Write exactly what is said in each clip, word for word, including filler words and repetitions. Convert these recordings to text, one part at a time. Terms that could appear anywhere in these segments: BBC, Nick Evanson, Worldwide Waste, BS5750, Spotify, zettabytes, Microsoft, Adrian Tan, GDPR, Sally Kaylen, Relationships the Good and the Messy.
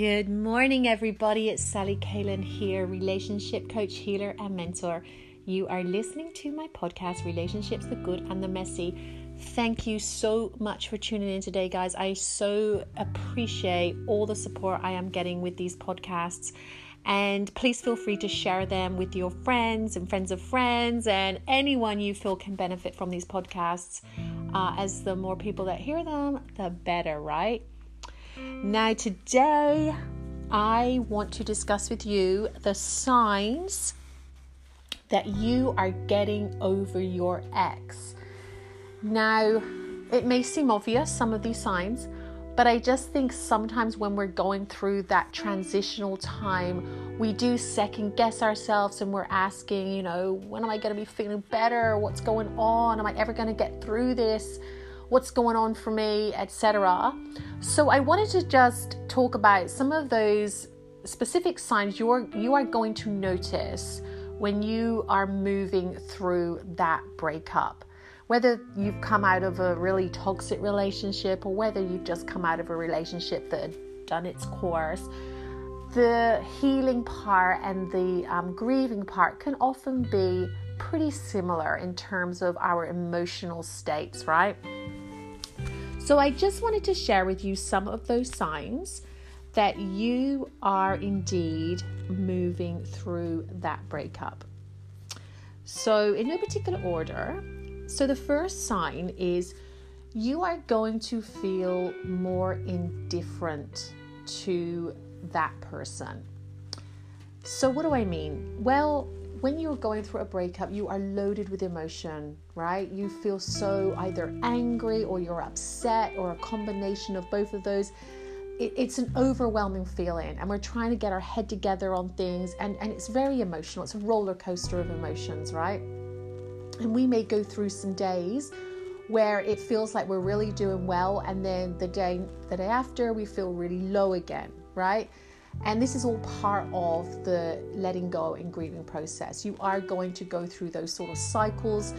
Good morning, everybody. It's Sally Kaylen here, relationship coach, healer, and mentor. You are listening to my podcast, Relationships the Good and the Messy. Thank you so much for tuning in today, guys. I so appreciate all the support I am getting with these podcasts. And please feel free to share them with your friends and friends of friends and anyone you feel can benefit from these podcasts. Uh, as the more people that hear them, the better, right? Now, today, I want to discuss with you the signs that you are getting over your ex. Now, it may seem obvious, some of these signs, but I just think sometimes when we're going through that transitional time, we do second guess ourselves and we're asking, you know, when am I going to be feeling better? What's going on? Am I ever going to get through this? What's going on for me, et cetera. So I wanted to just talk about some of those specific signs you're you are going to notice when you are moving through that breakup. Whether you've come out of a really toxic relationship or whether you've just come out of a relationship that had done its course, the healing part and the um, grieving part can often be pretty similar in terms of our emotional states, right? So I just wanted to share with you some of those signs that you are indeed moving through that breakup. So in no particular order. So the first sign is you are going to feel more indifferent to that person. So what do I mean? Well, when you're going through a breakup, you are loaded with emotion, right? You feel so either angry or you're upset or a combination of both of those. It, it's an overwhelming feeling, and we're trying to get our head together on things, and, and it's very emotional. It's a roller coaster of emotions, right? And we may go through some days where it feels like we're really doing well, and then the day the day after we feel really low again, right? And this is all part of the letting go and grieving process. You are going to go through those sort of cycles.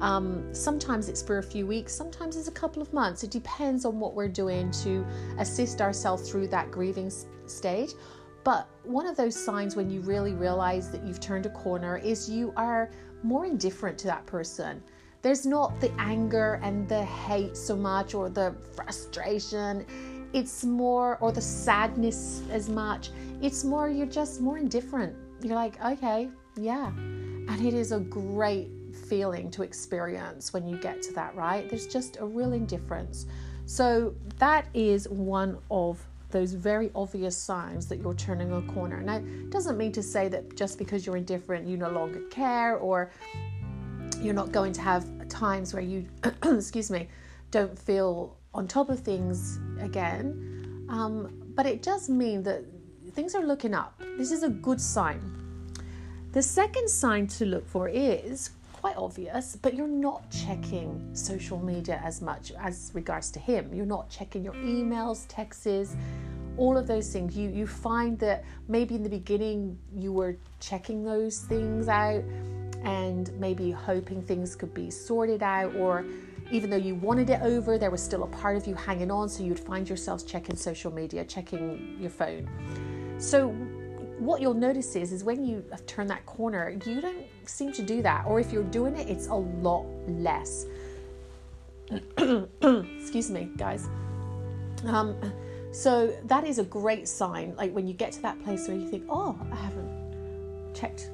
Um, sometimes it's for a few weeks, sometimes it's a couple of months. It depends on what we're doing to assist ourselves through that grieving stage. But one of those signs when you really realize that you've turned a corner is you are more indifferent to that person. There's not the anger and the hate so much, or the frustration. It's more, or the sadness as much. It's more, you're just more indifferent. You're like, okay, yeah. And it is a great feeling to experience when you get to that, right? There's just a real indifference. So that is one of those very obvious signs that you're turning a corner. Now, it doesn't mean to say that just because you're indifferent, you no longer care, or you're not going to have times where you, excuse me, don't feel on top of things again. Um, but it does mean that things are looking up. This is a good sign. The second sign to look for is quite obvious, but you're not checking social media as much as regards to him. You're not checking your emails, texts, all of those things. You you find that maybe in the beginning you were checking those things out and maybe hoping things could be sorted out, or even though you wanted it over, there was still a part of you hanging on, so you'd find yourselves checking social media, checking your phone. So what you'll notice is, is when you have turned that corner, you don't seem to do that. Or if you're doing it, it's a lot less. Excuse me, guys. Um, so that is a great sign. Like when you get to that place where you think, oh, I haven't checked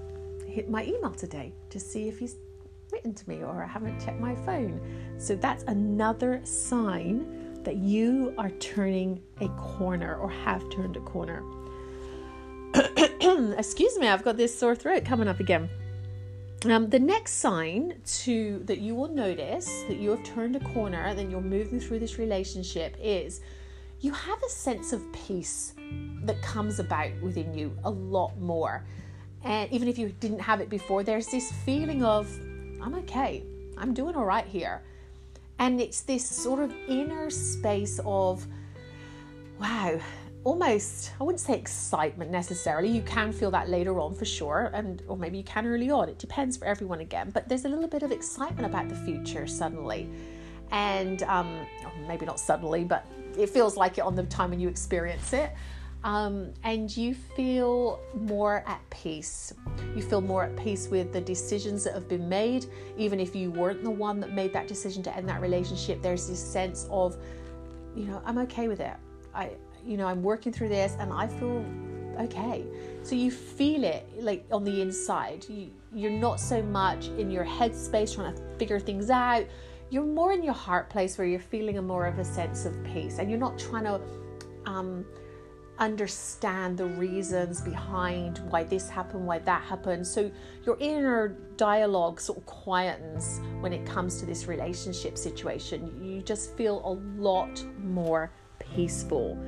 hit my email today to see if he's written to me, or I haven't checked my phone. So that's another sign that you are turning a corner, or have turned a corner. Excuse me, I've got this sore throat coming up again. Um, the next sign to that you will notice that you have turned a corner and then you're moving through this relationship is you have a sense of peace that comes about within you a lot more. And even if you didn't have it before, there's this feeling of, I'm okay, I'm doing all right here. And it's this sort of inner space of, wow, almost, I wouldn't say excitement necessarily. You can feel that later on for sure, and or maybe you can early on. It depends for everyone again, but there's a little bit of excitement about the future suddenly. And um, maybe not suddenly, but it feels like it on the time when you experience it. um, and you feel more at peace. You feel more at peace with the decisions that have been made. Even if you weren't the one that made that decision to end that relationship, there's this sense of, you know, I'm okay with it. I, you know, I'm working through this and I feel okay. So you feel it like on the inside. You, you're not so much in your headspace trying to figure things out. You're more in your heart place where you're feeling a more of a sense of peace, and you're not trying to um, understand the reasons behind why this happened, why that happened. So your inner dialogue sort of quietens when it comes to this relationship situation. You just feel a lot more peaceful.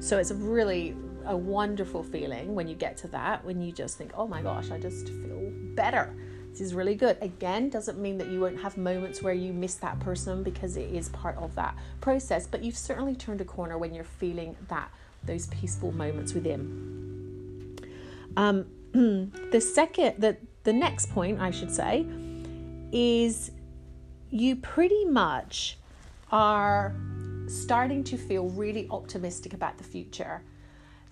So it's really a wonderful feeling when you get to that, when you just think, oh my gosh, I just feel better. This is really good. Again, doesn't mean that you won't have moments where you miss that person, because it is part of that process, but you've certainly turned a corner when you're feeling that, those peaceful moments within. Um, the second, the, the next point I should say is you pretty much are starting to feel really optimistic about the future.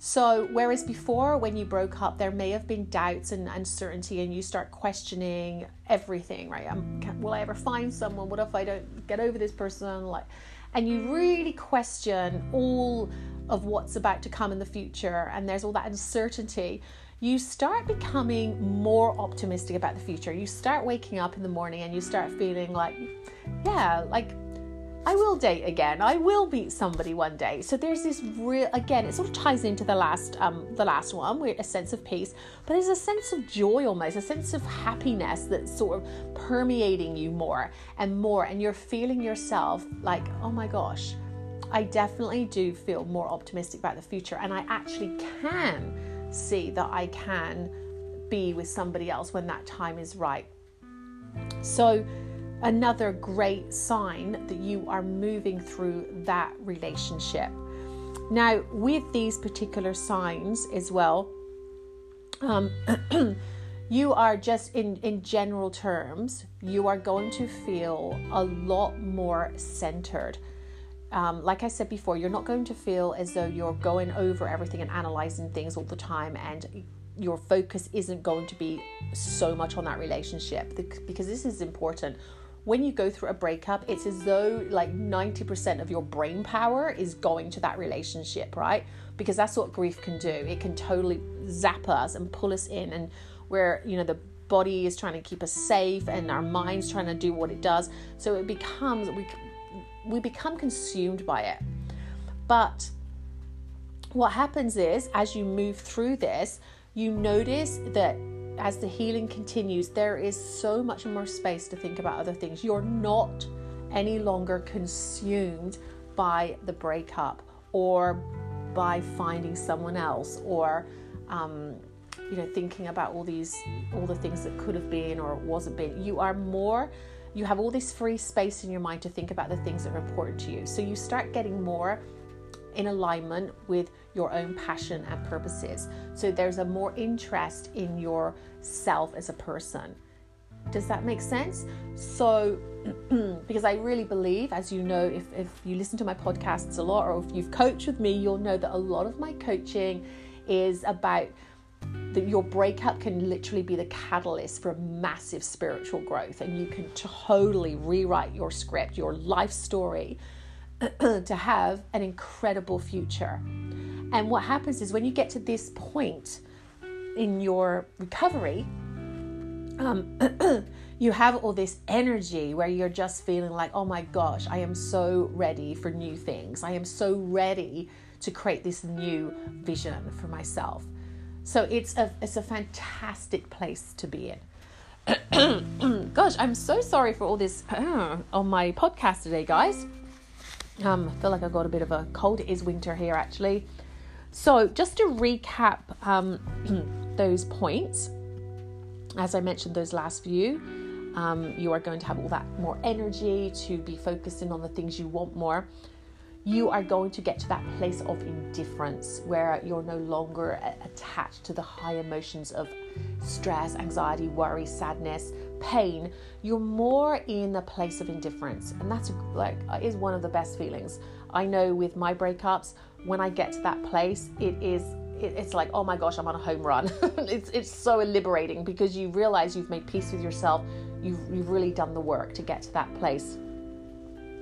So whereas before, when you broke up, there may have been doubts and uncertainty, and you start questioning everything, right? Um, can, will I ever find someone? What if I don't get over this person? Like, and you really question all of what's about to come in the future, and there's all that uncertainty. You start becoming more optimistic about the future. You start waking up in the morning and you start feeling like, yeah, like, I will date again. I will meet somebody one day. So there's this real, again, it sort of ties into the last um, the last one, where a sense of peace, but there's a sense of joy almost, a sense of happiness that's sort of permeating you more and more. And you're feeling yourself like, oh my gosh, I definitely do feel more optimistic about the future. And I actually can see that I can be with somebody else when that time is right. So another great sign that you are moving through that relationship. Now, with these particular signs as well, um, you are just in, in general terms, you are going to feel a lot more centered. Um, like I said before, you're not going to feel as though you're going over everything and analyzing things all the time, and your focus isn't going to be so much on that relationship, because this is important. When you go through a breakup, it's as though like ninety percent of your brain power is going to that relationship, right? Because that's what grief can do. It can totally zap us and pull us in, and where, you know, the body is trying to keep us safe and our mind's trying to do what it does. So it becomes, we we become consumed by it. But what happens is, as you move through this, you notice that as the healing continues, there is so much more space to think about other things. You're not any longer consumed by the breakup or by finding someone else, or um, you know, thinking about all these, all the things that could have been or wasn't been. You are more, you have all this free space in your mind to think about the things that are important to you. So you start getting more in alignment with your own passion and purposes. So there's a more interest in yourself as a person. Does that make sense? So, because I really believe, as you know, if, if you listen to my podcasts a lot, or if you've coached with me, you'll know that a lot of my coaching is about that your breakup can literally be the catalyst for massive spiritual growth, and you can totally rewrite your script, your life story, to have an incredible future. And what happens is, when you get to this point in your recovery, um, you have all this energy where you're just feeling like, oh my gosh, I am so ready for new things. I am so ready to create this new vision for myself. So it's a it's a fantastic place to be in. Gosh, I'm so sorry for all this uh, on my podcast today, guys. Um, I feel like I've got a bit of a cold. It is winter here, actually. So just to recap um, those points, as I mentioned, those last few, um, you are going to have all that more energy to be focusing on the things you want more. You are going to get to that place of indifference where you're no longer attached to the high emotions of stress, anxiety, worry, sadness, pain. You're more in a place of indifference, and that's like is one of the best feelings. I know with my breakups, when I get to that place, it is it, it's like, oh my gosh, I'm on a home run. it's it's so liberating, because you realize you've made peace with yourself. You've, you've really done the work to get to that place.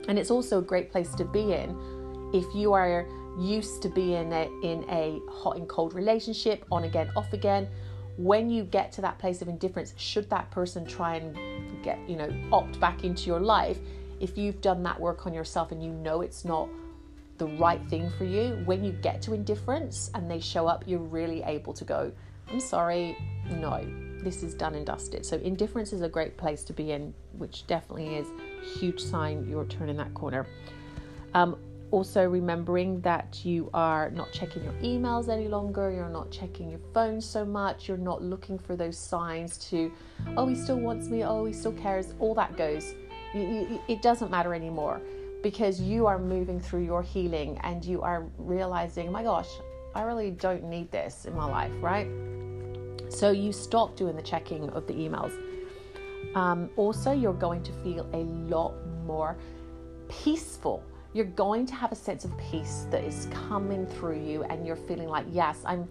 And it's also a great place to be in if you are used to being in a hot and cold relationship, on again, off again. When you get to that place of indifference, should that person try and get, you know, opt back into your life, if you've done that work on yourself and you know it's not the right thing for you, when you get to indifference and they show up, you're really able to go, I'm sorry, no, this is done and dusted. So indifference is a great place to be in, which definitely is a huge sign you're turning that corner. Um, also remembering that you are not checking your emails any longer, you're not checking your phone so much, you're not looking for those signs to, oh, he still wants me, oh, he still cares, all that goes. It doesn't matter anymore, because you are moving through your healing and you are realizing, my gosh, I really don't need this in my life, right? So you stop doing the checking of the emails. Um, also, you're going to feel a lot more peaceful. You're going to have a sense of peace that is coming through you, and you're feeling like, yes, I'm,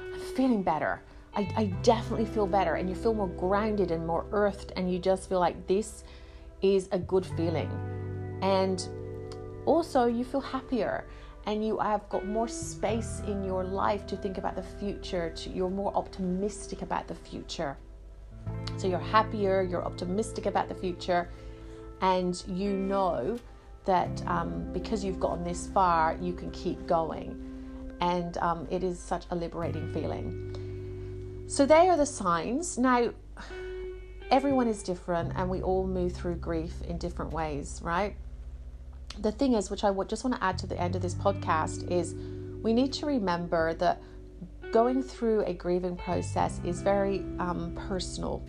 I'm feeling better. I, I definitely feel better. And you feel more grounded and more earthed, and you just feel like this is a good feeling. And also you feel happier, and you have got more space in your life to think about the future. To, you're more optimistic about the future. So you're happier, you're optimistic about the future, and you know that um, because you've gotten this far, you can keep going. And um, it is such a liberating feeling. So they are the signs. Now, everyone is different, and we all move through grief in different ways, right? The thing is, which I just want to add to the end of this podcast, is we need to remember that going through a grieving process is very um, personal,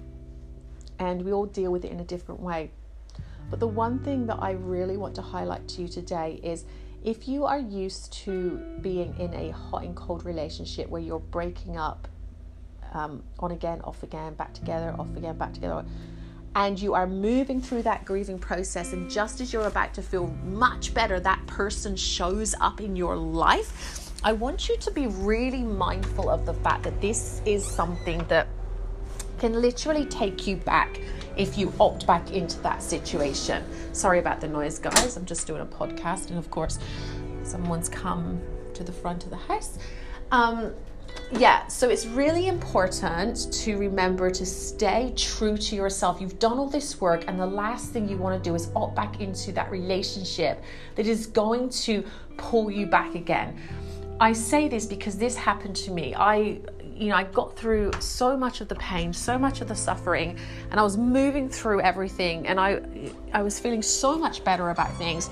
and we all deal with it in a different way. But the one thing that I really want to highlight to you today is, if you are used to being in a hot and cold relationship where you're breaking up, um, on again, off again, back together, off again, back together, and you are moving through that grieving process, and just as you're about to feel much better, that person shows up in your life, I want you to be really mindful of the fact that this is something that can literally take you back if you opt back into that situation. Sorry about the noise, guys. I'm just doing a podcast, and of course someone's come to the front of the house. Um, yeah, so it's really important to remember to stay true to yourself. You've done all this work, and the last thing you want to do is opt back into that relationship that is going to pull you back again. I say this because this happened to me. I... You know, I got through so much of the pain, so much of the suffering, and I was moving through everything, and I I was feeling so much better about things.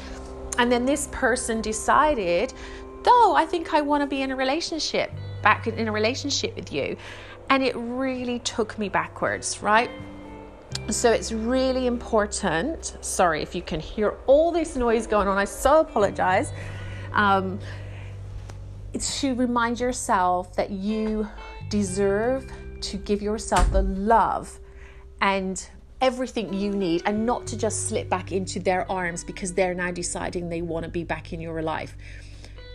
And then this person decided, oh, I think I want to be in a relationship, back in a relationship with you. And it really took me backwards, right? So it's really important. Sorry if you can hear all this noise going on. I so apologize. Um, it's to remind yourself that you deserve to give yourself the love and everything you need, and not to just slip back into their arms because they're now deciding they want to be back in your life.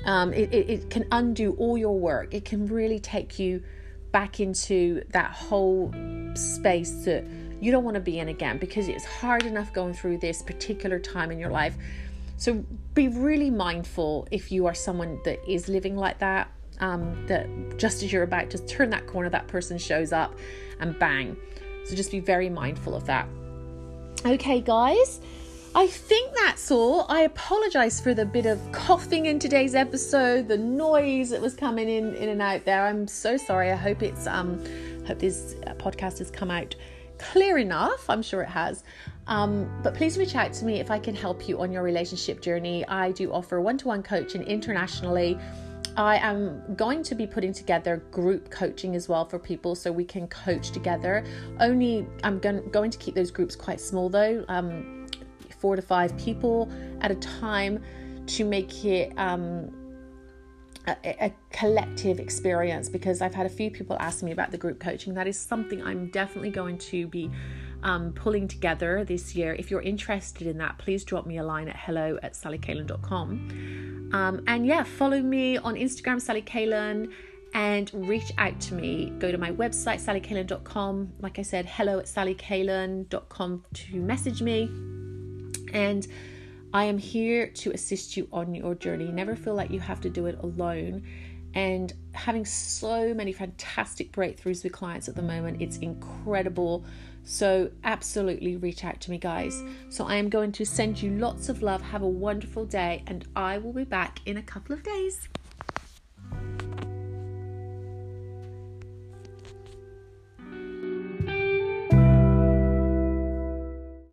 Um, it, it, it can undo all your work. It can really take you back into that whole space that you don't want to be in again, because it's hard enough going through this particular time in your life. So be really mindful if you are someone that is living like that, um, that just as you're about to turn that corner, that person shows up and bang. So just be very mindful of that. Okay, guys, I think that's all. I apologize for the bit of coughing in today's episode, the noise that was coming in, in and out there. I'm so sorry. I hope it's um, hope this podcast has come out clear enough. I'm sure it has. Um, but please reach out to me if I can help you on your relationship journey. I do offer one-to-one coaching internationally. I am going to be putting together group coaching as well for people, so we can coach together. Only I'm going to keep those groups quite small though, um, four to five people at a time, to make it um, a, a collective experience, because I've had a few people ask me about the group coaching. That is something I'm definitely going to be um, pulling together this year. If you're interested in that, please drop me a line at hello at sally kaylen dot com. Um, and yeah, follow me on Instagram, Sally Kaylen, and reach out to me. Go to my website, sally kaylen dot com. Like I said, hello at sally kaylen dot com to message me. And I am here to assist you on your journey. Never feel like you have to do it alone. And having so many fantastic breakthroughs with clients at the moment, it's incredible. So absolutely reach out to me, guys. So I am going to send you lots of love. Have a wonderful day, and I will be back in a couple of days.